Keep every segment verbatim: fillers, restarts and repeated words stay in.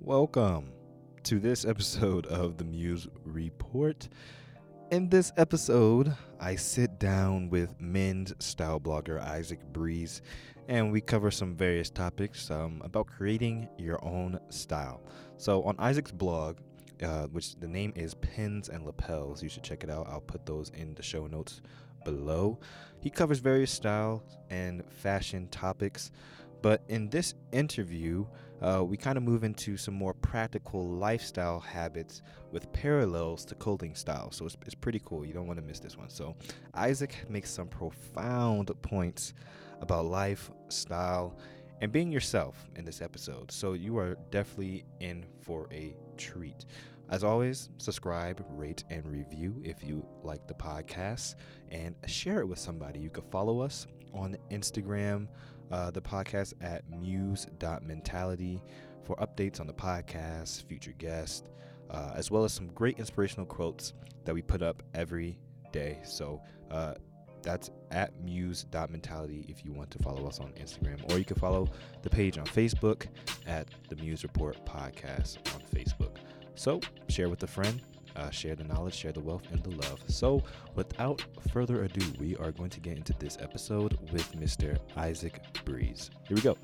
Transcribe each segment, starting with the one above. Welcome to this episode of the Muse Report. In this episode, I sit down with men's style blogger Isaac Breeze, and we cover some various topics um, about creating your own style. So on Isaac's blog, uh, which the name is Pins and Lapels, you should check it out. I'll put those in the show notes below. He covers various style and fashion topics. But in this interview, uh, we kind of move into some more practical lifestyle habits with parallels to clothing styles. So it's, it's pretty cool. You don't want to miss this one. So Isaac makes some profound points about life, style, and being yourself in this episode. So you are definitely in for a treat. As always, subscribe, rate, and review if you like the podcast, and share it with somebody. You can follow us on Instagram, Uh, the podcast at Muse dot Mentality for updates on the podcast, future guests, uh, as well as some great inspirational quotes that we put up every day. So uh, that's at Muse dot Mentality if you want to follow us on Instagram, or you can follow the page on Facebook at the Muse Report Podcast on Facebook. So share with a friend, uh, share the knowledge, share the wealth, and the love. So without further ado, we are going to get into this episode with Mister Isaac Breeze. Here we go.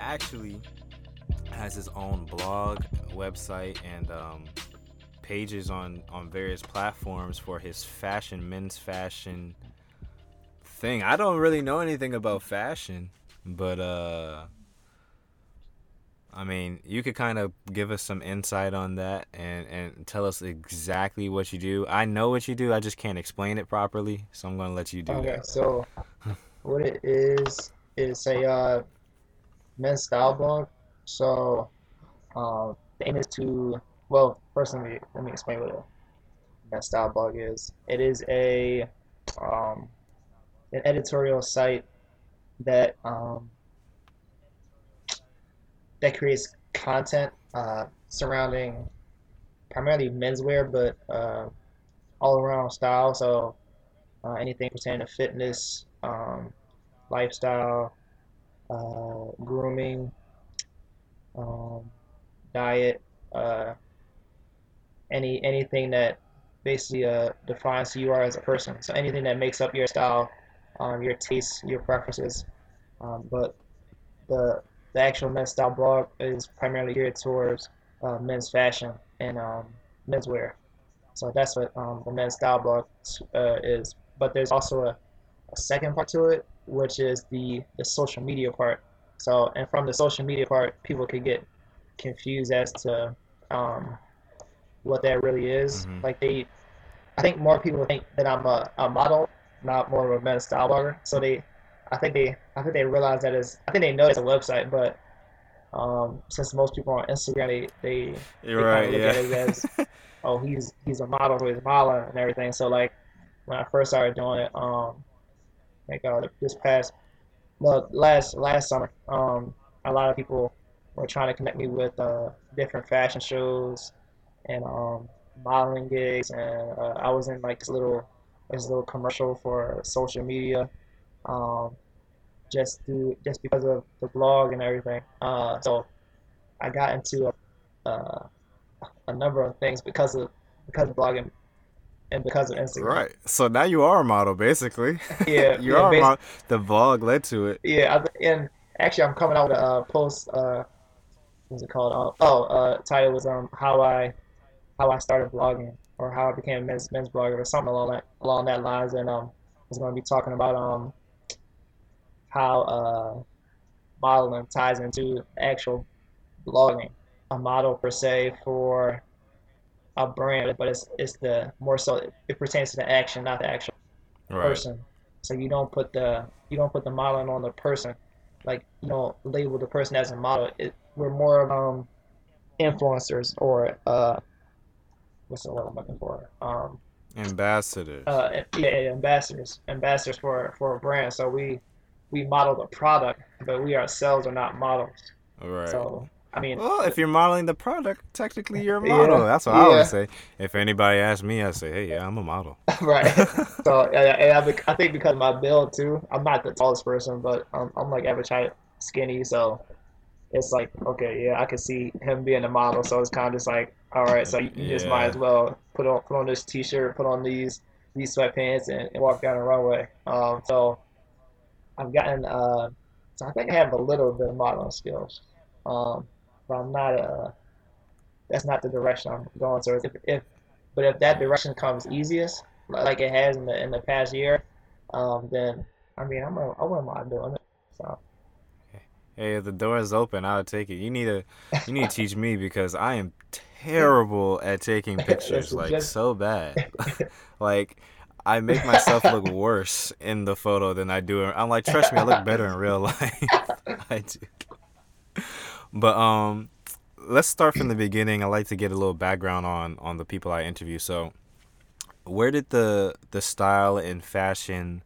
Actually has his own blog, website, and um, pages on, on various platforms for his fashion, men's fashion thing. I don't really know anything about fashion, but uh, I mean, you could kind of give us some insight on that and, and tell us exactly what you do. I know what you do, I just can't explain it properly, so I'm going to let you do okay, that. Okay, so what it is, is a... Uh, men's style blog. So uh, the aim is to, well, first let me, let me explain what a men's style blog is. It is a um, an editorial site that um, that creates content uh, surrounding primarily menswear, but uh, all around style. So uh, anything pertaining to fitness, um, lifestyle, Uh, grooming, um, diet, uh, any anything that basically uh, defines who you are as a person. So anything that makes up your style, um, your tastes, your preferences. Um, but the the actual men's style blog is primarily geared towards uh, men's fashion and um, menswear. So that's what um, the men's style blog uh, is. But there's also a, a second part to it, which is the, the social media part. So, and from the social media part, people could get confused as to um, what that really is. Mm-hmm. Like they, I think more people think that I'm a, a model, not more of a men's style blogger. So they, I think they, I think they realize that is, I think they know it's a website, but um, since most people on Instagram, they, they, they right, kind of look yeah. at it as, oh, he's, he's a model, he's a model and everything. So like when I first started doing it, um, Like uh, this past, well, last last summer, um, a lot of people were trying to connect me with uh, different fashion shows and um, modeling gigs, and uh, I was in like this little this little commercial for social media, um, just through just because of the blog and everything. Uh, so I got into a, uh, a number of things because of because of blogging. And because of Instagram. Right. So now you are a model, basically. Yeah. you yeah, are a model. The vlog led to it. Yeah. I, and actually, I'm coming out with a uh, post. Uh, what's it called? Uh, oh, uh, title was um how I how I started blogging, or how I became a men's, men's blogger, or something along that along that lines. And um, I was going to be talking about um how uh modeling ties into actual blogging, a model per se for a brand, but it's it's the more so it, it pertains to the action, not the actual right. person. So you don't put the you don't put the modeling on the person, like you don't label the person as a model. It, we're more of um influencers or uh what's the word I'm looking for um ambassadors. Uh yeah, ambassadors ambassadors for for a brand. So we we model the product, but we ourselves are not models. Right. So, I mean, well, if you're modeling the product, technically you're a model. Yeah, that's what yeah. I always say. If anybody asks me, I say, hey, yeah, I'm a model. Right. So, and I, I think because of my build, too, I'm not the tallest person, but I'm, I'm like average height, skinny, so it's like, okay, yeah, I can see him being a model, so it's kind of just like, all right, so you yeah. just might as well put on put on this T-shirt, put on these these sweatpants, and, and walk down the runway. Um, so I've gotten, uh, so I think I have a little bit of modeling skills, um, but I'm not a, that's not the direction I'm going to. If, if but if that direction comes easiest, like it has in the in the past year, um, then I mean I'm a, I wouldn't mind doing it. So. Hey, if the door is open, I'll take it. You need to, you need to teach me because I am terrible at taking pictures, like just... so bad. Like, I make myself look worse in the photo than I do. I'm like, trust me, I look better in real life. I do. But um, let's start from the beginning. I like to get a little background on on the people I interview. So, where did the the style and fashion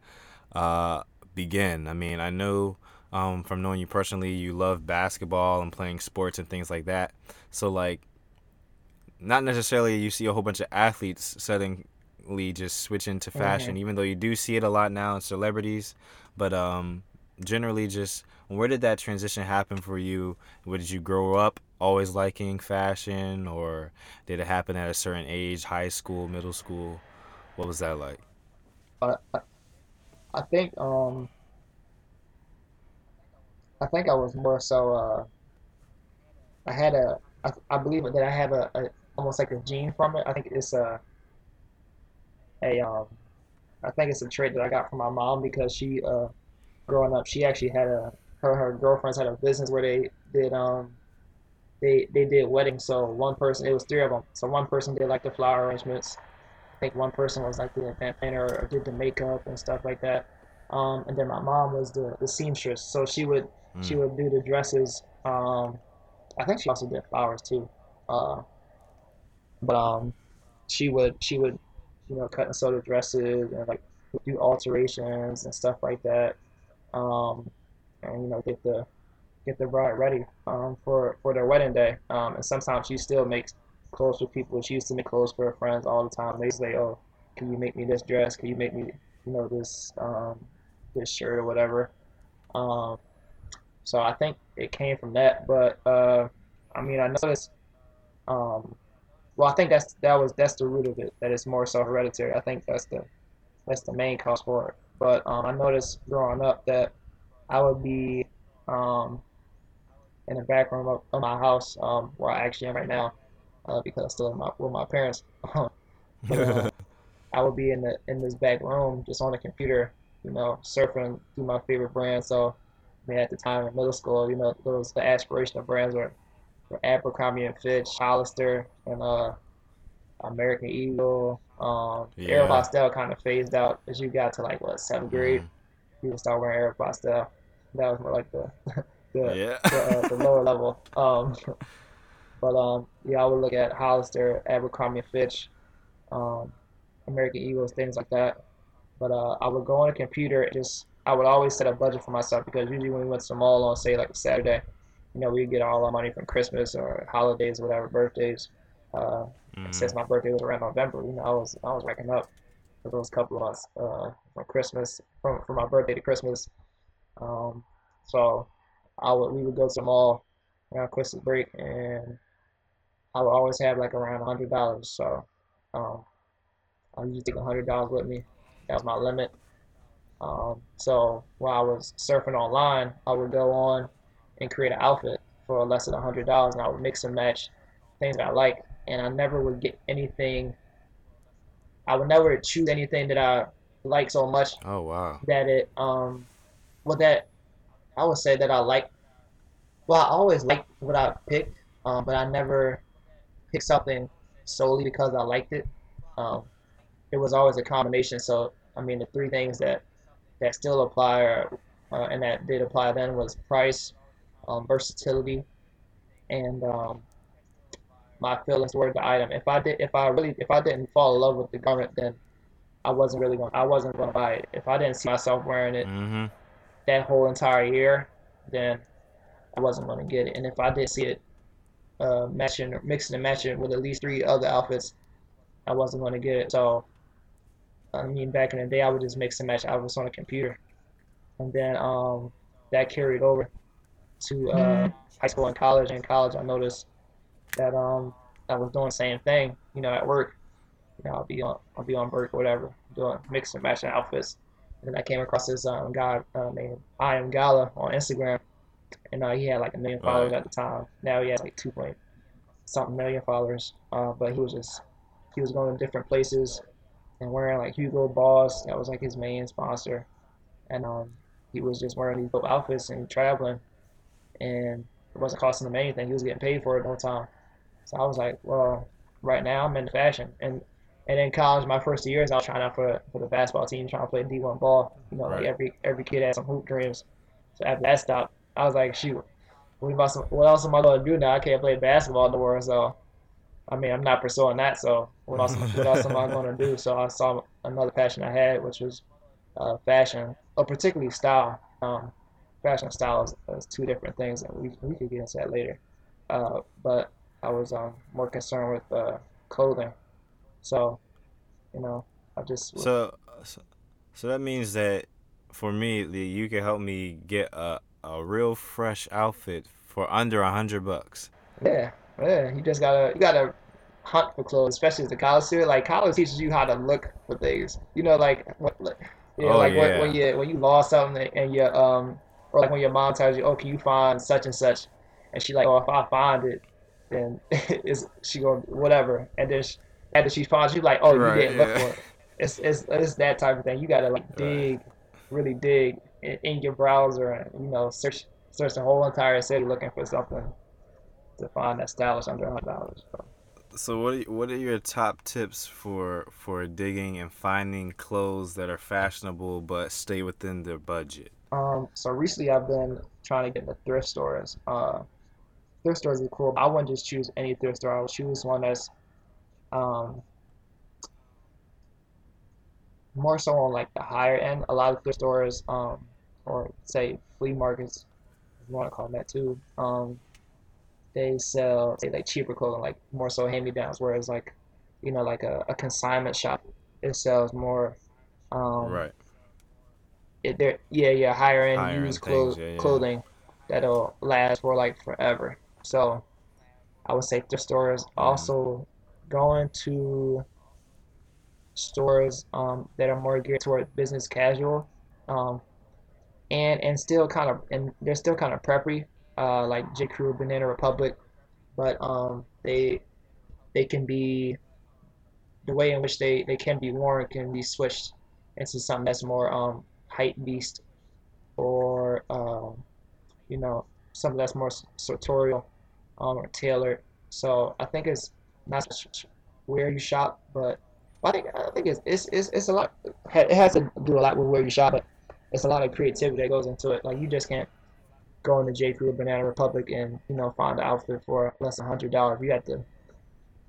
uh begin? I mean, I know. Um, from knowing you personally, you love basketball and playing sports and things like that. So, like, not necessarily you see a whole bunch of athletes suddenly just switch into fashion, mm-hmm. even though you do see it a lot now in celebrities. But um, generally just where did that transition happen for you? Where did you grow up always liking fashion, or did it happen at a certain age, high school, middle school? What was that like? Uh, I think... Um... I think I was more so, uh, I had a, I, I believe that I have a, a, almost like a gene from it. I think it's a, a, um, I think it's a trait that I got from my mom because she, uh, growing up, she actually had a, her, her girlfriends had a business where they did, um, they, they did weddings. So one person, it was three of them. So one person did like the flower arrangements. I think one person was like the event planner or did the makeup and stuff like that. Um, and then my mom was the, the seamstress. So she would, She would do the dresses. Um, I think she also did flowers too. Uh, but um, she would she would you know cut and sew the dresses and like do alterations and stuff like that. Um, and you know get the get the bride ready um, for for their wedding day. Um, and sometimes she still makes clothes for people. She used to make clothes for her friends all the time. They say, "Oh, can you make me this dress? Can you make me you know this um, this shirt or whatever?" Um, So I think it came from that, but uh, I mean, I noticed. Um, well, I think that's that was that's the root of it. That it's more so hereditary. I think that's the that's the main cause for it. But um, I noticed growing up that I would be um, in the back room of, of my house, um, where I actually am right now, uh, because I'm still in my, with my parents. But, um, I would be in the in this back room, just on the computer, you know, surfing through my favorite brands. So. I mean, at the time in middle school, you know, those the aspirational brands were, were Abercrombie and Fitch, Hollister, and uh, American Eagle. Um, yeah. Aeropostale kind of phased out as you got to like what seventh grade. Mm-hmm. People started wearing Aeropostale. That was more like the the, yeah. the, uh, the lower level. Um, but um, yeah, I would look at Hollister, Abercrombie and Fitch, um, American Eagles, things like that. But uh, I would go on a computer and just. I would always set a budget for myself because usually when we went to the mall on, say, like a Saturday, you know, we'd get all our money from Christmas or holidays or whatever, birthdays. Uh, mm-hmm. Since my birthday was around November, you know, I was I was racking up for those couple of months uh, from Christmas, from from my birthday to Christmas. Um, so I would we would go to the mall around Christmas break, and I would always have like around one hundred dollars. So um, I usually take one hundred dollars with me. That was my limit. Um, so while I was surfing online, I would go on and create an outfit for less than one hundred dollars, and I would mix and match things that I liked, and I never would get anything. I would never choose anything that I like so much. Oh, wow. That it, um, well, that I would say that I like, well, I always liked what I picked, um, but I never picked something solely because I liked it. Um, it was always a combination. So, I mean, the three things that that still apply or, uh, and that did apply then was price, um, versatility, and um, my feelings toward the item. If I did, if I really, if I didn't fall in love with the garment, then I wasn't really going. I wasn't going to buy it. If I didn't see myself wearing it, mm-hmm. that whole entire year, then I wasn't going to get it. And if I did see it uh, matching, mixing and matching with at least three other outfits, I wasn't going to get it. So, I mean, back in the day, I would just mix and match outfits on a computer. And then um, that carried over to uh, mm-hmm. high school and college. In college, I noticed that um, I was doing the same thing, you know, at work. You know, I'll be on, I'll be on break or whatever, doing mix and matching outfits. And I came across this um, guy uh, named I Am Gala on Instagram. And uh, he had like a million followers at the time. Now he has like two point something million followers. Uh, but he was just, he was going to different places and wearing like Hugo Boss. That was like his main sponsor. And um, he was just wearing these dope outfits and traveling. And it wasn't costing him anything. He was getting paid for it all the time. So I was like, well, right now I'm in fashion. And And in college, my first two years, I was trying out for for the basketball team, trying to play D one ball. You know, right. like every every kid had some hoop dreams. So after that stopped, I was like, shoot, what about some, what else am I going to do now? I can't play basketball anymore. So, I mean, I'm not pursuing that. So what else, what else am I going to do? So I saw another passion I had, which was uh, fashion, or particularly style. Um, fashion and style is, is two different things, and we we could get into that later. Uh, but I was um, more concerned with uh, clothing. So, you know, I just... So, so, so that means that, for me, you can help me get a, a real fresh outfit for under a hundred bucks. Yeah, yeah. You just gotta, you gotta hunt for clothes, especially as a college student. Like, college teaches you how to look for things. You know, like, what, like, you know, oh, like yeah. when, when you when you lost something and your um, or like when your mom tells you, oh, can you find such and such? And she like, oh, if I find it, then is she gonna, whatever. And then she, after she finds you, like, oh, right, you didn't yeah. look for it. It's, it's it's that type of thing. You gotta like dig, right. really dig in, in your browser, and you know, search search the whole entire city looking for something to find that's stylish under a hundred dollars. So, so what are you, what are your top tips for for digging and finding clothes that are fashionable but stay within their budget? Um, so recently I've been trying to get into thrift stores. Uh, thrift stores are cool, but I wouldn't just choose any thrift store. I would choose one that's Um, more so on like the higher end. A lot of thrift stores, um, or say flea markets, if you want to call them that too, um, they sell say like cheaper clothing, like more so hand-me-downs. Whereas like, you know, like a, a consignment shop, it sells more. Um, right. It there, yeah, yeah, higher end higher used clothes, yeah, yeah. clothing that'll last for like forever. So, I would say thrift stores mm-hmm. also. Going to stores um, that are more geared toward business casual, um, and and still kind of and they're still kind of preppy, uh, like J.Crew, Banana Republic, but um, they they can be the way in which they, they can be worn can be switched into something that's more um, hype beast, or um, you know, something that's more sartorial um, or tailored. So I think it's not where you shop, but I think I think it's it's it's, it's a lot. It has to do a lot with where you shop, but it's a lot of creativity that goes into it. Like you just can't go into J.Crew, Banana Republic, and you know find an outfit for less than a hundred dollars. You have to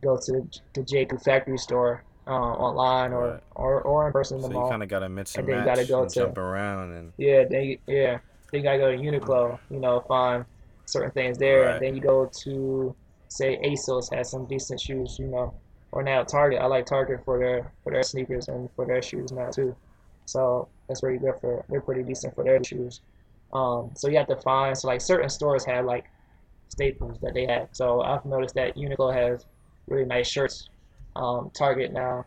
go to the, the J.Crew factory store uh, online or, right. or, or in person in the so mall. So you kind of got to mix and, and match, you gotta go and to, jump around, and yeah, they yeah, then you gotta go to Uniqlo, you know, find certain things there, right. and then you go to say ASOS has some decent shoes, you know, or now Target. I like Target for their for their sneakers and for their shoes now too. So that's pretty good for they're pretty decent for their shoes. Um, so you have to find so like certain stores have like staples that they have. So I've noticed that Uniqlo has really nice shirts. Um, Target now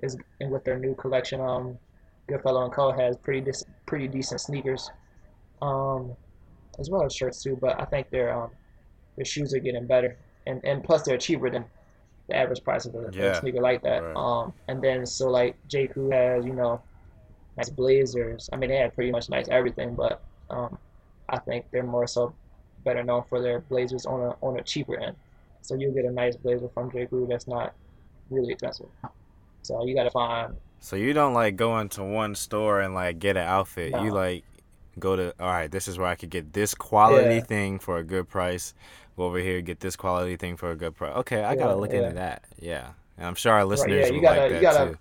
is and with their new collection. Um, Goodfellow and Co has pretty dis- pretty decent sneakers, um, as well as shirts too. But I think their um, their shoes are getting better. And, and plus they're cheaper than the average price of a yeah. sneaker like that. Right. Um, and then so like J.Crew has, you know, nice blazers. I mean, they have pretty much nice everything, but um, I think they're more so better known for their blazers on a on a cheaper end. So you'll get a nice blazer from J.Crew that's not really expensive. So you gotta find. So you don't like go into one store and like get an outfit. No. You like go to all right. This is where I could get this quality yeah. thing for a good price. Over here, get this quality thing for a good price. Okay, I yeah, gotta look yeah. into that. Yeah, and I'm sure our listeners right, yeah, you will gotta, like that you gotta, too.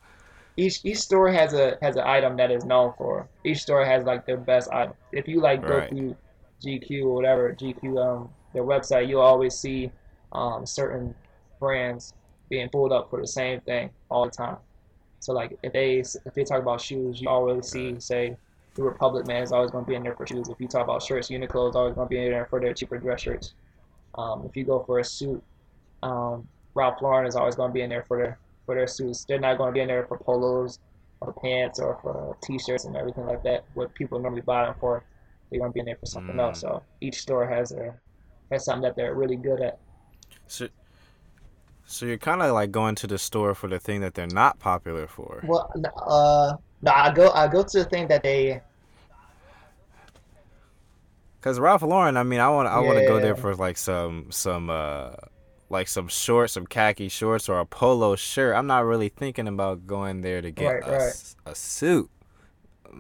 each each store has a has an item that is known for. Each store has like their best item. If you like go right. through G Q or whatever G Q um their website, you'll always see um certain brands being pulled up for the same thing all the time. So like if they if they talk about shoes, you always see say the Republic, man, is always going to be in there for shoes. If you talk about shirts, Uniqlo is always going to be in there for their cheaper dress shirts. Um, if you go for a suit, um, Ralph Lauren is always going to be in there for their for their suits. They're not going to be in there for polos or pants or for T-shirts and everything like that. What people normally buy them for, they're going to be in there for something mm. else. So each store has their has something that they're really good at. So, so you're kind of like going to the store for the thing that they're not popular for. Well, uh, no, I go I go to the thing that they. Cause Ralph Lauren, I mean, I want I yeah. want to go there for like some some uh, like some shorts, some khaki shorts, or a polo shirt. I'm not really thinking about going there to get right, a, right. a suit.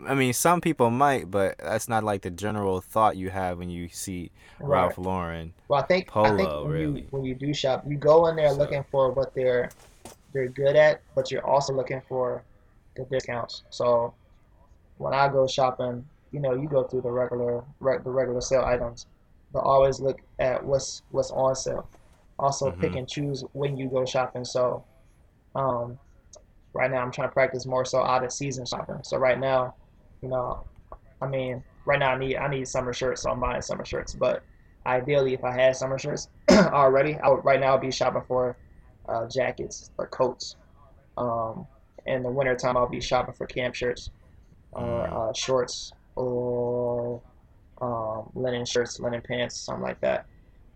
I mean, some people might, but that's not like the general thought you have when you see right. Ralph Lauren. Well, I think polo. I think when, really. you, when you do shop, you go in there so. looking for what they're they're good at, but you're also looking for the discounts. So when I go shopping, you know, you go through the regular re- the regular sale items, but always look at what's what's on sale. Also, mm-hmm. pick and choose when you go shopping. So, um, right now I'm trying to practice more so out of season shopping. So right now, you know, I mean, right now I need I need summer shirts, so I'm buying summer shirts. But ideally, if I had summer shirts already, I would right now I'd be shopping for uh, jackets or coats. Um, in the wintertime, I'll be shopping for camp shirts or uh, shorts. Or um, linen shirts, linen pants, something like that,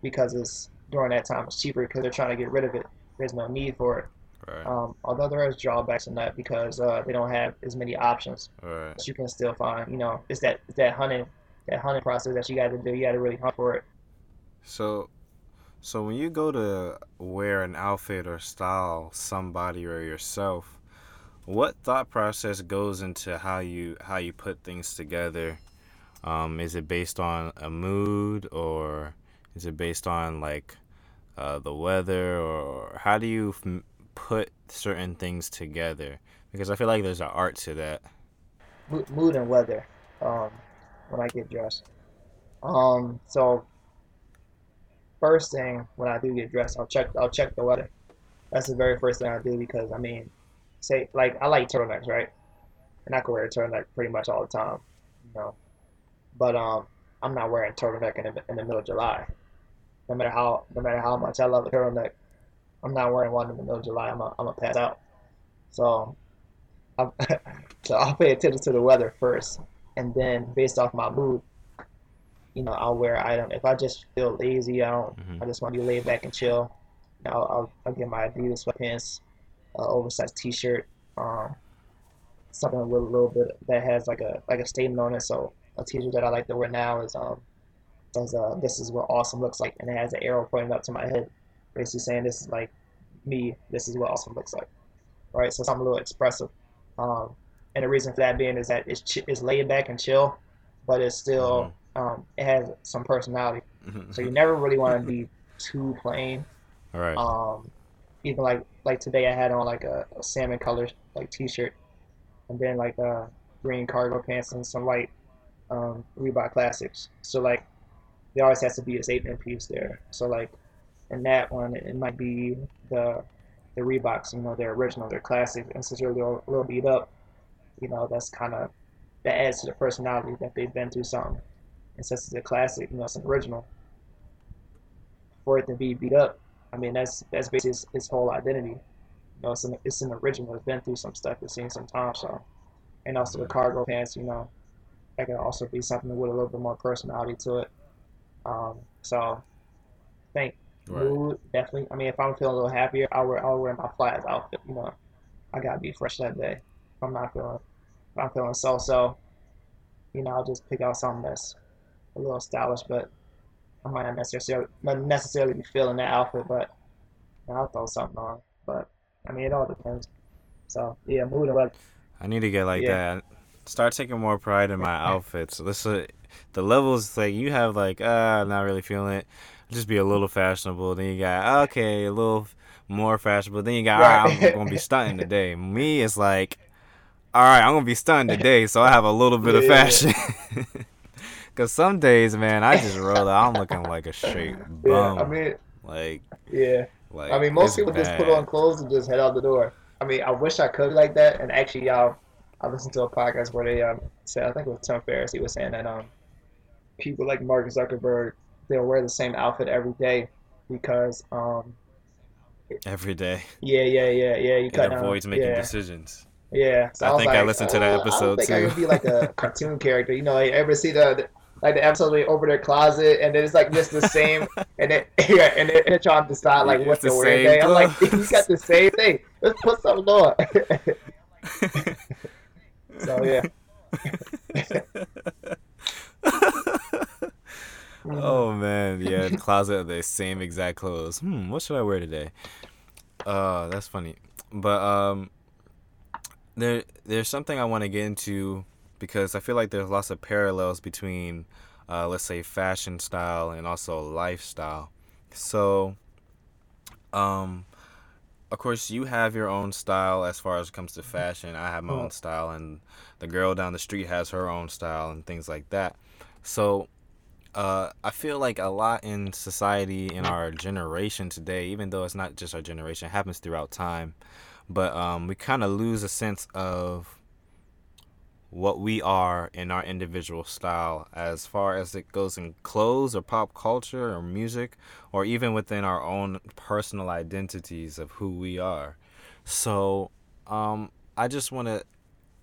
because it's during that time it's cheaper because they're trying to get rid of it. There's no need for it. Right. Um, although there is drawbacks in that because uh, they don't have as many options. Right. But you can still find, you know, it's that it's that hunting, that hunting process that you got to do. You got to really hunt for it. So, so when you go to wear an outfit or style somebody or yourself, what thought process goes into how you how you put things together? Um, is it based on a mood, or is it based on like uh, the weather, or how do you f- put certain things together? Because I feel like there's an art to that. Mood and weather. Um, when I get dressed. Um, so first thing when I do get dressed, I'll check I'll check the weather. That's the very first thing I do because I mean. Say like I like turtlenecks, right? And I can wear a turtleneck pretty much all the time, you know. But um, I'm not wearing a turtleneck in the, in the middle of July. No matter how no matter how much I love a turtleneck, I'm not wearing one in the middle of July. I'm a, I'm gonna pass out. So, I'm so I'll pay attention to the weather first, and then based off my mood, you know, I'll wear an item. If I just feel lazy, I don't. Mm-hmm. I just want to be laid back and chill. I'll I'll, I'll get my Adidas sweatpants. Uh, oversized T-shirt, um, something with a little bit that has like a like a statement on it. So a T-shirt that I like to wear now is um, says uh, this is what awesome looks like, and it has an arrow pointing up to my head, basically saying this is like me. This is what awesome looks like, right? So something a little expressive, um, and the reason for that being is that it's ch- it's laid back and chill, but it's still um, it has some personality. So you never really want to be too plain. All right. Um, even like. Like today I had on like a, a salmon colored like T-shirt and then like uh, green cargo pants and some white um, Reebok classics. So like there always has to be a statement piece there. So like in that one it might be the the Reeboks, you know, they're original, they're classic. And since you're a little, little beat up, you know, that's kind of, that adds to the personality that they've been through something. And since it's a classic, you know, it's an original. For it to be beat up, I mean, that's that's basically his, his whole identity. You know, it's an, it's an original. It's been through some stuff. It's seen some time. So, and also the cargo pants, you know, that can also be something with a little bit more personality to it. Um, so, I think right. mood, definitely. I mean, if I'm feeling a little happier, I'll wear, I'll wear my flyers outfit. You know, I got to be fresh that day. If I'm not feeling, if I'm feeling so-so, you know, I'll just pick out something that's a little stylish, but I might not necessarily not necessarily be feeling that outfit, but you know, I'll throw something on. But I mean, it all depends. So yeah, mood and weather. I need to get like yeah. that. Start taking more pride in my outfits. So this is the levels. Like you have like ah, uh, not really feeling it. Just be a little fashionable. Then you got okay, a little more fashionable. Then you got right. all right, I'm gonna be stunting today. Me is like all right, I'm gonna be stunned today, so I have a little bit yeah. of fashion. Because some days, man, I just roll out. I'm looking like a straight bum. Yeah, I mean, like, yeah. Like, I mean, most people bad. just put on clothes and just head out the door. I mean, I wish I could be like that. And actually, y'all, I listened to a podcast where they um, said, I think it was Tim Ferriss, he was saying that um, people like Mark Zuckerberg, they'll wear the same outfit every day because... um, every day. Yeah, yeah, yeah, yeah. You cut avoids um, making yeah. decisions. Yeah. So I, I think like, I listened uh, to that episode, I think too. I could be like a cartoon character. You know, like, ever see the... the like the episode where they open their closet and then it's like just the same, and then yeah, and they're trying to decide like what to wear today. I'm like, you got the same thing. Let's put something on. So yeah. Oh man, yeah, the closet of the same exact clothes. Hmm, what should I wear today? Uh, that's funny. But um, there there's something I want to get into. Because I feel like there's lots of parallels between, uh, let's say, fashion style and also lifestyle. So, um, of course, you have your own style as far as it comes to fashion. I have my own style, and the girl down the street has her own style and things like that. So, uh, I feel like a lot in society, in our generation today, even though it's not just our generation, it happens throughout time. But um, we kind of lose a sense of what we are in our individual style as far as it goes in clothes or pop culture or music or even within our own personal identities of who we are. So um, I just want to,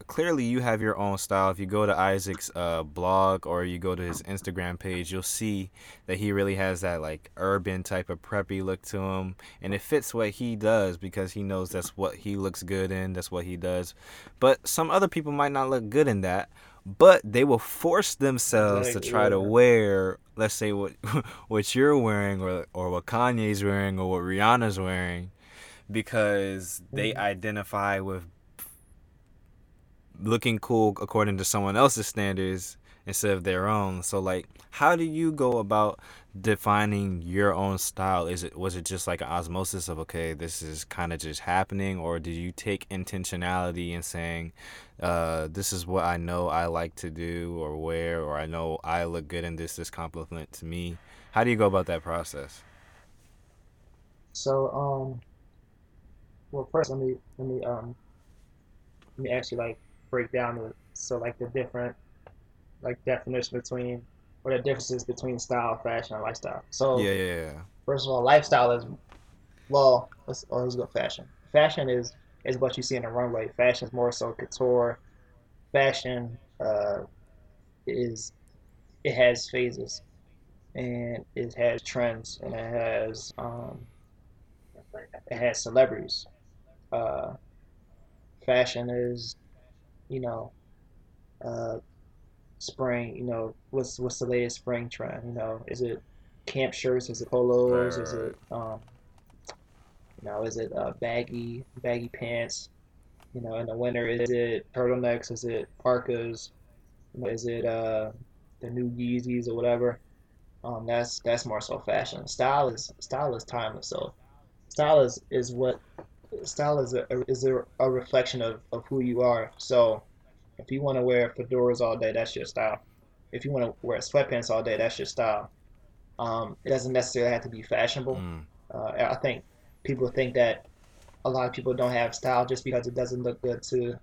clearly you have your own style. If you go to Isaac's uh, blog or you go to his Instagram page, you'll see that he really has that like urban type of preppy look to him. And it fits what he does because he knows that's what he looks good in. That's what he does. But some other people might not look good in that, but they will force themselves to try to wear, let's say what, what you're wearing or, or what Kanye's wearing or what Rihanna's wearing because they identify with looking cool according to someone else's standards instead of their own. So like, how do you go about defining your own style? Is it, was it just like an osmosis of, okay, this is kind of just happening, or did you take intentionality in saying, uh, this is what I know I like to do or wear, or I know I look good in this, this compliment to me? How do you go about that process? So, um, well, first let me, let me, um, let me actually like, break down with so like the different like definition between or the differences between style, fashion, and lifestyle. So yeah, yeah, yeah. First of all, lifestyle is well, let's always go fashion. Fashion is is what you see in the runway. Fashion is more so couture. Fashion uh, is it has phases and it has trends and it has um, it has celebrities. Uh, fashion is you know, uh, spring, you know, what's what's the latest spring trend? You know, is it camp shirts? Is it polos? Is it, um, you know, is it uh, baggy, baggy pants? You know, in the winter, is it turtlenecks? Is it parkas? You know, is it uh, the new Yeezys or whatever? Um, that's that's more so fashion. Style is style is timeless. So style is, is what. Style is a is a, a reflection of, of who you are. So if you want to wear fedoras all day, that's your style. If you want to wear sweatpants all day, that's your style. Um, it doesn't necessarily have to be fashionable. Mm. Uh, I think people think that a lot of people don't have style just because it doesn't look good to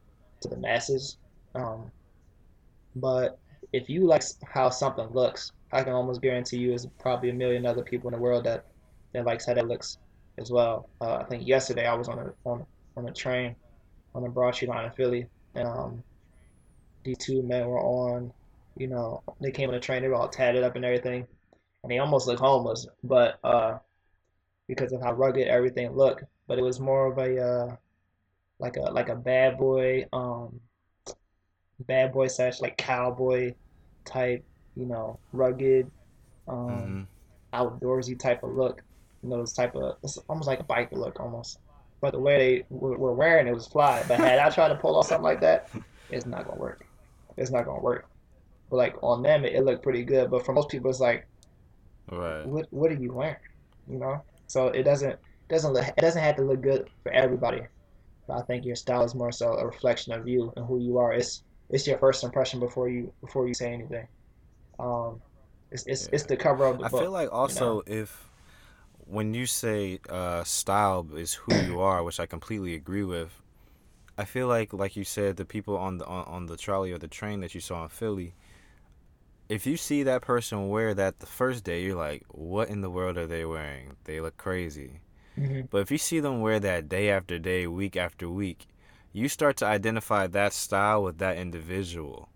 to the masses. Um, but if you like how something looks, I can almost guarantee you there's probably a million other people in the world that, that likes how that looks as well. Uh, I think yesterday I was on a on on a train on the Broad Street Line in Philly, and um, these two men were on, you know, they came on the train, they were all tatted up and everything, and they almost looked homeless, but uh, because of how rugged everything looked. But it was more of a uh, like a like a bad boy, um, bad boy slash like cowboy type, you know, rugged, um, mm-hmm. outdoorsy type of look. You know, this type of, it's almost like a bike look almost, but the way they w- were wearing it was fly. But had I tried to pull off something like that, it's not gonna work. It's not gonna work. But like on them, it, it looked pretty good. But for most people, it's like, right. What what are you wearing? You know, so it doesn't doesn't look, it doesn't have to look good for everybody. But I think your style is more so a reflection of you and who you are. It's it's your first impression before you before you say anything. Um, it's it's, yeah. it's the cover of the I book. I feel like also you know? if when you say uh, style is who you are, which I completely agree with. I feel like, like you said, the people on the on, on the trolley or the train that you saw in Philly. If you see that person wear that the first day, you're like, what in the world are they wearing? They look crazy. Mm-hmm. But if you see them wear that day after day, week after week, you start to identify that style with that individual.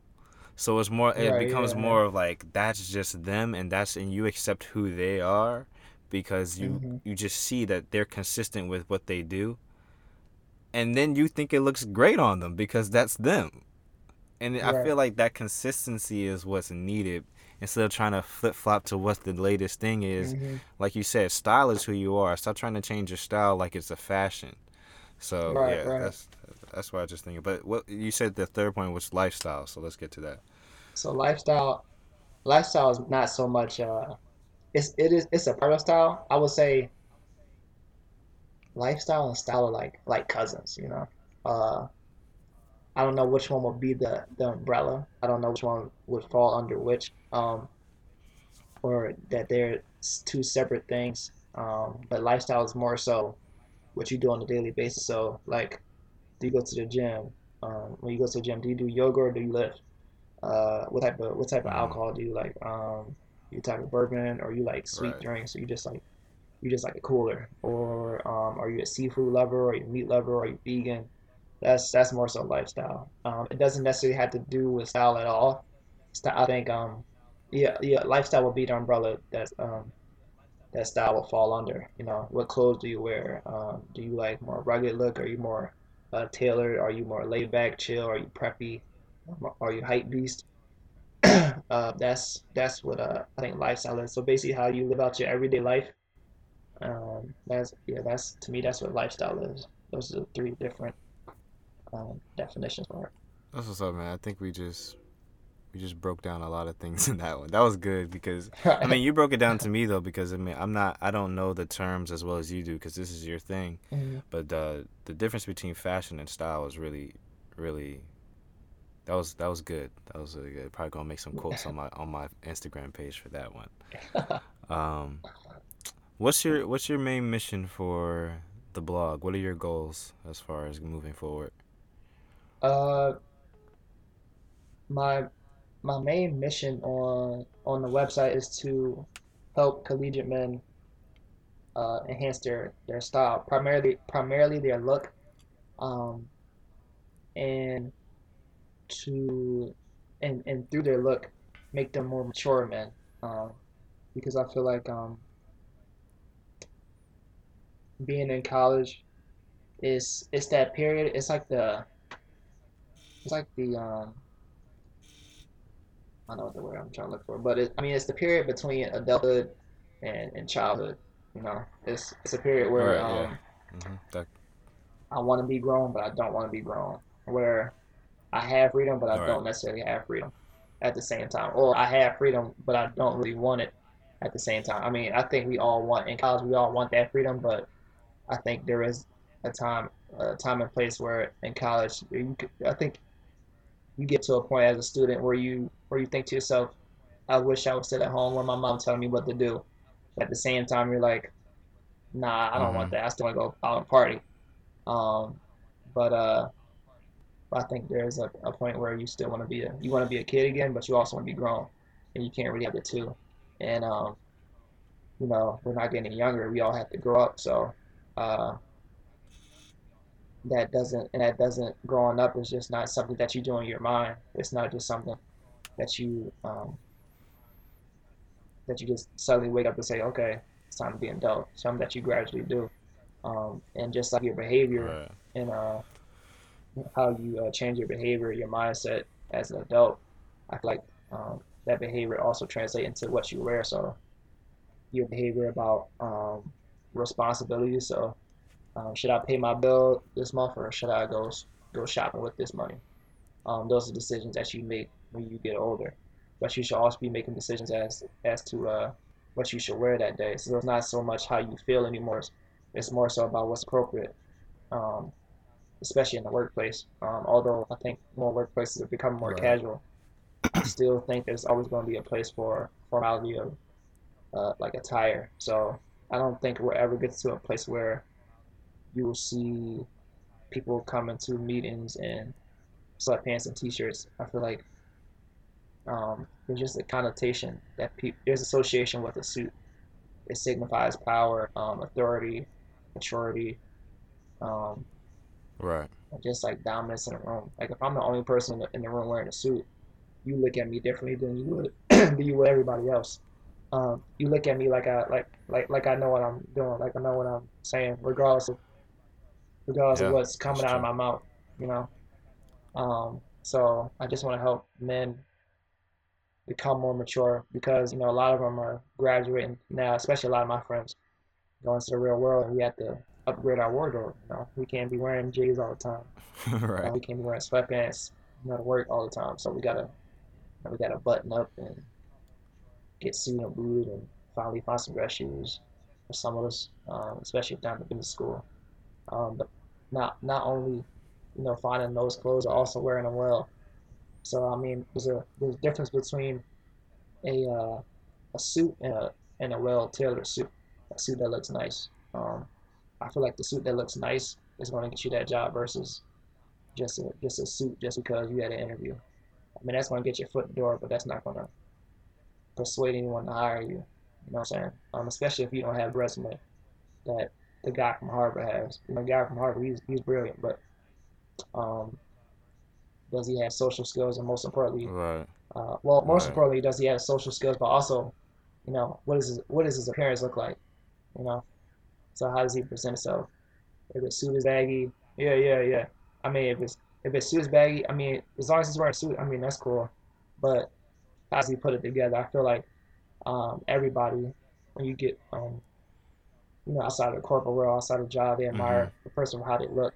So it's more, it right, becomes yeah, more yeah. of like, that's just them, and that's, and you accept who they are because you, mm-hmm. you just see that they're consistent with what they do. And then you think it looks great on them because that's them. And right. I feel like that consistency is what's needed instead of trying to flip-flop to what the latest thing is. Mm-hmm. Like you said, style is who you are. Stop trying to change your style like it's a fashion. So, right, yeah, right. that's that's what I just think. But what you said the third point was lifestyle, so let's get to that. So lifestyle lifestyle is not so much uh, – it's, it is, it's a part of style. I would say lifestyle and style are like, like cousins, you know. Uh I don't know which one would be the, the umbrella. I don't know which one would fall under which, um, or that they're two separate things. Um, but lifestyle is more so what you do on a daily basis. So, like, do you go to the gym? Um, when you go to the gym, do you do yoga or do you lift? Uh, what type of what type of alcohol do you like? Um, you type of bourbon or you like sweet right. drinks? So you just like you just like a cooler, or um, are you a seafood lover or are you a meat lover or are you vegan? That's that's more so lifestyle. Um, it doesn't necessarily have to do with style at all. Style, I think, um, yeah, yeah, lifestyle would be the umbrella that um, that style will fall under. You know, what clothes do you wear? Um, do you like more rugged look? Are you more uh, tailored? Are you more laid back, chill? Are you preppy? Are you hype beast? uh, that's that's what uh, I think lifestyle is. So basically, how you live out your everyday life. Um, that's yeah, that's to me that's what lifestyle is. Those are the three different. Um, definitions for it. That's what's up, man. I think we just we just broke down a lot of things in that one. That was good because I mean you broke it down to me though because I mean I'm not I don't know the terms as well as you do because this is your thing. Mm-hmm. But uh, the difference between fashion and style was really really that was that was good. That was really good. Probably gonna make some quotes on my on my Instagram page for that one. Um, what's your what's your main mission for the blog? What are your goals as far as moving forward? Uh, my my main mission on on the website is to help collegiate men uh, enhance their, their style, primarily primarily their look, um, and to and and through their look, make them more mature men. Um, because I feel like um, being in college is it's that period. It's like the It's like the, um, I don't know what the word I'm trying to look for, but it, I mean, it's the period between adulthood and, and childhood, you know, it's it's a period where right, um, yeah. mm-hmm. that... I want to be grown, but I don't want to be grown, where I have freedom, but I All don't right. necessarily have freedom at the same time, or I have freedom, but I don't really want it at the same time. I mean, I think we all want, in college, we all want that freedom, but I think there is a time, a time and place where in college, you could, I think, you get to a point as a student where you where you think to yourself, I wish I would sit at home where my mom telling me what to do. But at the same time, you're like, nah, I don't mm-hmm. want that. I still want to go out and party. Um, but uh, I think there's a, a point where you still want to be a you want to be a kid again, but you also want to be grown, and you can't really have the two. And um, you know, we're not getting younger. We all have to grow up. So uh, that doesn't and that doesn't growing up is just not something that you do in your mind. It's not just something that you um that you just suddenly wake up and say, okay, it's time to be an adult. Something that you gradually do, um and just like your behavior right. and uh how you uh, change your behavior, your mindset as an adult, I feel like um that behavior also translates into what you wear. So your behavior about um responsibility. So Um, should I pay my bill this month, or should I go go shopping with this money? Um, those are decisions that you make when you get older, but you should also be making decisions as as to uh, what you should wear that day. So it's not so much how you feel anymore; it's more so about what's appropriate. Um, especially in the workplace. Um, although I think more workplaces have become more right. casual, I still think there's always going to be a place for formality of uh, like attire. So I don't think we'll ever get to a place where you will see people come into meetings in sweatpants and t-shirts. I feel like um, there's just a connotation that pe- there's association with a suit. It signifies power, um, authority, maturity, um, right? Just like dominance in a room. Like if I'm the only person in the, in the room wearing a suit, you look at me differently than you would than you would everybody else. Um, you look at me like I like like like I know what I'm doing, like I know what I'm saying, regardless of regardless yeah, of what's coming out of my mouth, you know. Um, so I just want to help men become more mature, because you know a lot of them are graduating now, especially a lot of my friends going to the real world, and we have to upgrade our wardrobe. You know, we can't be wearing J's all the time. Right. You know, we can't be wearing sweatpants, you know, to work all the time. So we gotta, you know, we gotta button up and get suited and booed, and finally find some dress shoes for some of us, um, especially down in the school. Um, but not not only you know finding those clothes, but also wearing them well. So I mean, there's a there's a difference between a uh, a suit and a and a well tailored suit, a suit that looks nice. Um, I feel like the suit that looks nice is going to get you that job versus just a, just a suit just because you had an interview. I mean, that's going to get your foot in the door, but that's not going to persuade anyone to hire you. You know what I'm saying? Um, especially if you don't have a resume that the guy from Harvard has. You know, the guy from Harvard, he's he's brilliant, but um, does he have social skills? And most importantly, right. uh, well, most right. importantly, does he have social skills? But also, you know, what is his, what does his appearance look like? You know, so how does he present himself? If his suit is baggy, yeah, yeah, yeah. I mean, if it's if his suit is baggy, I mean, as long as he's wearing a suit, I mean, that's cool. But how does he put it together? I feel like um, everybody, when you get, um, you know, outside of the corporate world, outside of the job, they admire mm-hmm. the person how they look.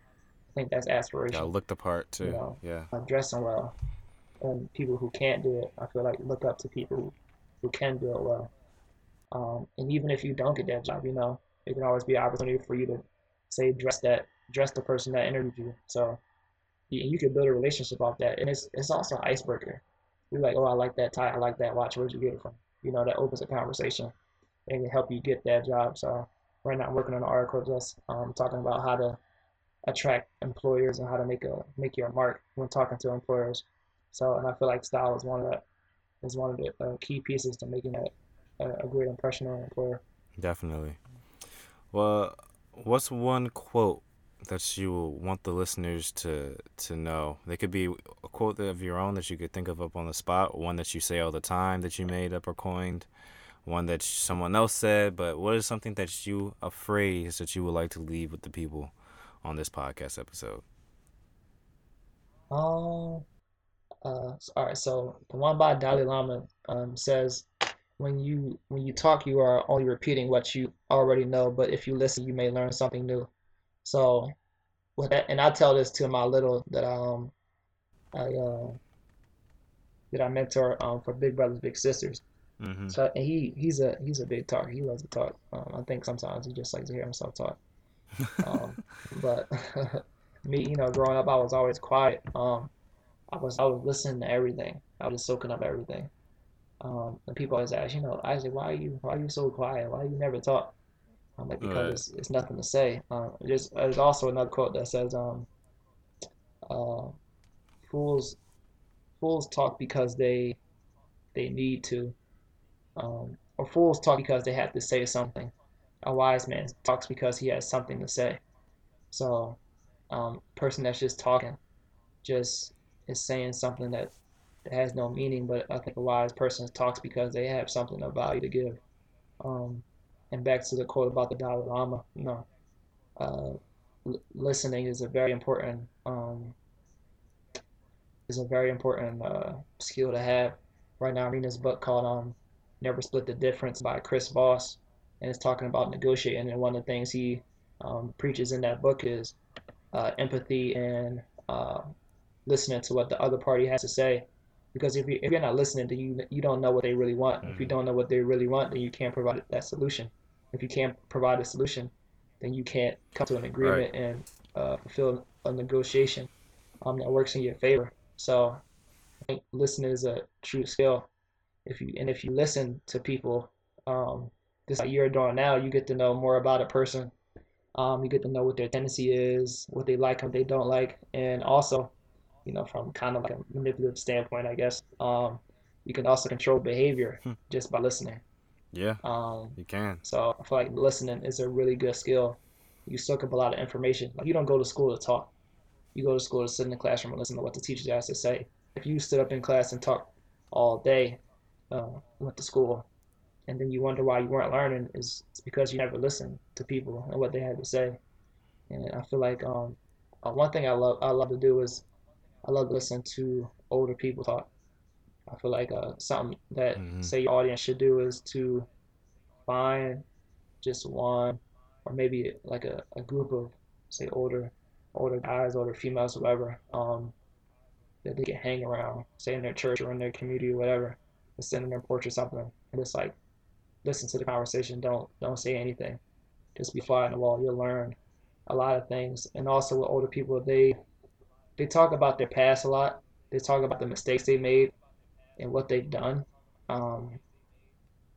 I think that's aspirational. Gotta look the part too. You know, yeah, I'm dressing well, and people who can't do it, I feel like look up to people who, who can do it well. Um, and even if you don't get that job, you know, it can always be an opportunity for you to say, dress that, dress the person that interviewed you. So you, you can build a relationship off that. And it's it's also an icebreaker. You're like, oh, I like that tie. I like that watch. Where'd you get it from? You know, that opens a conversation and can help you get that job. So right now I'm working on an article just um, talking about how to attract employers and how to make a make your mark when talking to employers. So, and I feel like style is one of the, is one of the uh, key pieces to making that a great impression on an employer. Definitely. Well, what's one quote that you want the listeners to to know? They could be a quote of your own that you could think of up on the spot, one that you say all the time that you made up or coined, one that someone else said. But what is something that you, a phrase that you would like to leave with the people on this podcast episode? Um. Uh. All right. So the one by Dalai Lama um says, When you when you talk, you are only repeating what you already know, but if you listen, you may learn something new. So, with that, and I tell this to my little that um I uh, that I mentor um for Big Brothers Big Sisters. Mm-hmm. So and he he's a he's a big talker. He loves to talk. Um, I think sometimes he just likes to hear himself talk. Um, but me, you know, growing up, I was always quiet. Um, I was I was listening to everything. I was just soaking up everything. Um, and people always ask, you know, Isaac, why are you, why are you so quiet? Why do you never talk? I'm like, because right. it's, it's nothing to say. Um, there's, there's also another quote that says, um, uh, fools, fools talk because they, they need to, um, or fools talk because they have to say something. A wise man talks because he has something to say. So, um, person that's just talking, just is saying something that, that has no meaning, but I think a wise person talks because they have something of value to give. Um, and back to the quote about the Dalai Lama, you know, uh, l- listening is a very important um, is a very important uh, skill to have. Right now, I'm reading this book called um, Never Split the Difference by Chris Voss, and it's talking about negotiating. And one of the things he um, preaches in that book is uh, empathy and uh, listening to what the other party has to say. Because if, you, if you're not listening, then you you don't know what they really want. Mm-hmm. If you don't know what they really want, then you can't provide that solution. If you can't provide a solution, then you can't come to an agreement right. and uh, fulfill a negotiation um, that works in your favor. So I think listening is a true skill. If you and if you listen to people, um, just like you're doing now, you get to know more about a person. Um, you get to know what their tendency is, what they like, what they don't like, and also, you know, from kind of like a manipulative standpoint, I guess, um, you can also control behavior just by listening. Yeah, um, you can. So I feel like listening is a really good skill. You soak up a lot of information. Like, you don't go to school to talk. You go to school to sit in the classroom and listen to what the teachers has to say. If you stood up in class and talked all day, uh, went to school, and then you wonder why you weren't learning, is because you never listened to people and what they had to say. And I feel like um, one thing I love I love to do is I love to listen to older people talk. I feel like uh, something that mm-hmm. say your audience should do is to find just one or maybe like a, a group of, say, older older guys, older females, whoever, um, that they can hang around, say in their church or in their community or whatever, and send them their porch or something. And it's like, listen to the conversation. Don't don't say anything. Just be fly on the wall. You'll learn a lot of things. And also with older people, they they talk about their past a lot. They talk about the mistakes they made and what they've done, um,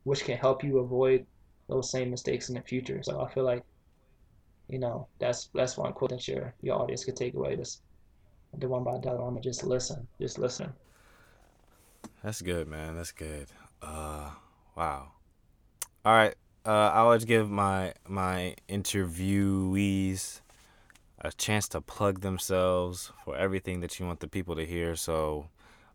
which can help you avoid those same mistakes in the future. So I feel like, you know, that's that's one quote that your your audience could take away. This the one by Dalai Lama. Just listen. Just listen. That's good, man. That's good. Uh, wow. All right, uh, I always give my my interviewees a chance to plug themselves for everything that you want the people to hear. So,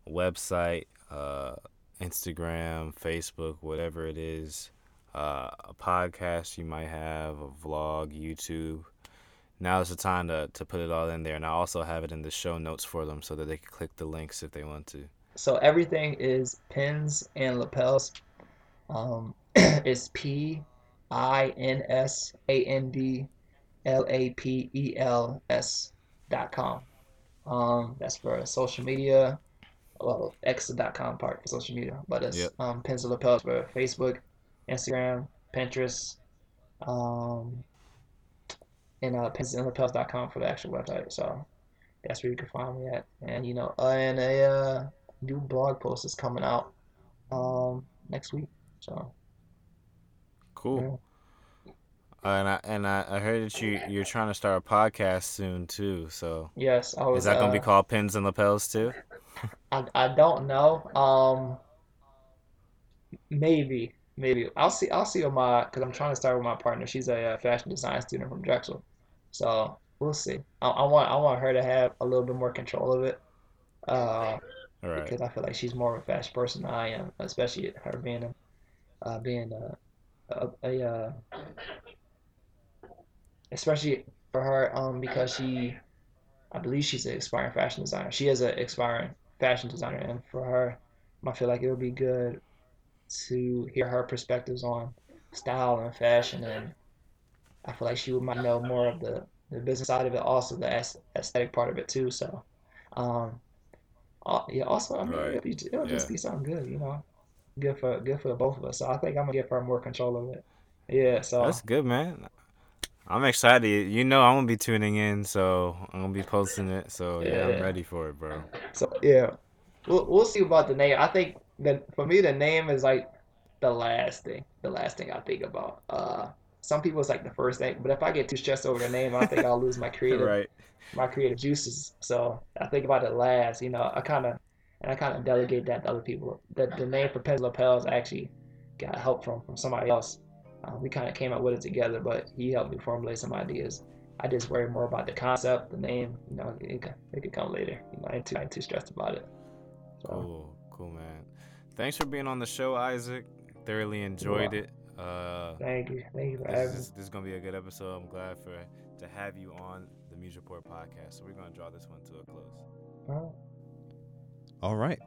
website, uh, Instagram, Facebook, whatever it is, uh, a podcast you might have, a vlog, YouTube. Now is the time to, to put it all in there. And I also have it in the show notes for them so that they can click the links if they want to. So everything is Pins and Lapels. Um, it's P I N S A N D L A P E L S dot com. Um, that's for social media. Well, X dot com part for social media, but it's yep. um, Pins and Lapels for Facebook, Instagram, Pinterest, um, and uh, Pins and Lapels dot com for the actual website. So that's where you can find me at. And you know, uh, and a uh, new blog post is coming out um, next week. So. Cool. Yeah. Uh, and I and I, I heard that you you're trying to start a podcast soon too. So yes, I was, is that gonna uh, be called Pins and Lapels too? I I don't know. Um, maybe maybe I'll see I'll see on my because I'm trying to start with my partner. She's a, a fashion design student from Drexel, so we'll see. I, I want I want her to have a little bit more control of it. Uh, All right. Because I feel like she's more of a fashion person than I am, especially her being a uh, being a. A, a, uh, especially for her, um, because she, I believe she's an aspiring fashion designer. She is an aspiring fashion designer, and for her, I feel like it would be good to hear her perspectives on style and fashion, and I feel like she might know more of the, the business side of it, also the aesthetic part of it too. So, um, yeah. Also, I mean, right. it'll, be, it'll yeah. just be something good, you know. Good for good for both of us. So I think I'm gonna give her more control of it. Yeah. So that's good, man. I'm excited. You know, I'm gonna be tuning in, so I'm gonna be posting it. So yeah, yeah I'm ready for it, bro. So yeah, we'll we'll see about the name. I think that for me, the name is like the last thing. The last thing I think about. Uh, some people it's like the first thing, but if I get too stressed over the name, I think I'll lose my creative right. my creative juices. So I think about it last. You know, I kind of. And I kind of delegate that to other people. The, the name for Pins and Lapels actually got help from, from somebody else. Uh, we kind of came up with it together, but he helped me formulate some ideas. I just worry more about the concept, the name. You know, it, it, it could come later. You know, I ain't too, I ain't too stressed about it. So. Cool, cool, man. Thanks for being on the show, Isaac. Thoroughly enjoyed yeah. it. Uh, Thank you. Thank you for having me. This is going to be a good episode. I'm glad for to have you on the Muse Report podcast. So we're going to draw this one to a close. All right. All right,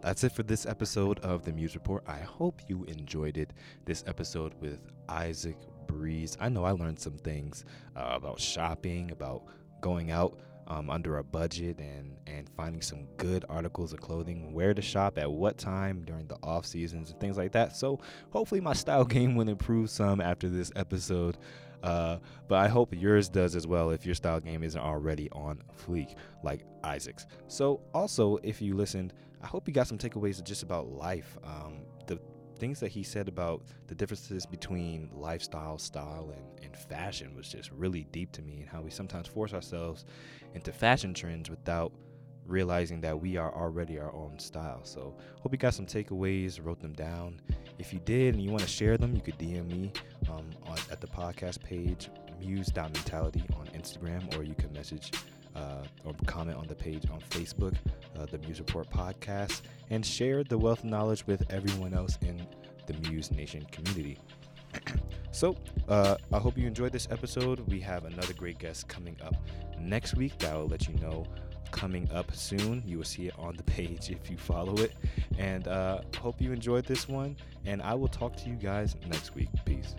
that's it for this episode of the Muse Report. I hope you enjoyed it. This episode with Isaac Breeze. I know I learned some things uh, about shopping, about going out, um, under a budget and, and finding some good articles of clothing, where to shop, at what time during the off seasons and things like that. So hopefully my style game will improve some after this episode. Uh, but I hope yours does as well if your style game isn't already on fleek like Isaac's. So also, if you listened, I hope you got some takeaways just about life. Um, the things that he said about the differences between lifestyle, style, and, and fashion was just really deep to me, and how we sometimes force ourselves into fashion trends without realizing that we are already our own style. So hope you got some takeaways, wrote them down. If you did and you want to share them, you could D M me um, on, at the podcast page, Muse.Mentality on Instagram, or you can message uh, or comment on the page on Facebook, uh, the Muse Report Podcast, and share the wealth of knowledge with everyone else in the Muse Nation community. So uh, I hope you enjoyed this episode. We have another great guest coming up next week that will let you know coming up soon. You will see it on the page if you follow it, and uh hope you enjoyed this one, and I will talk to you guys next week. Peace.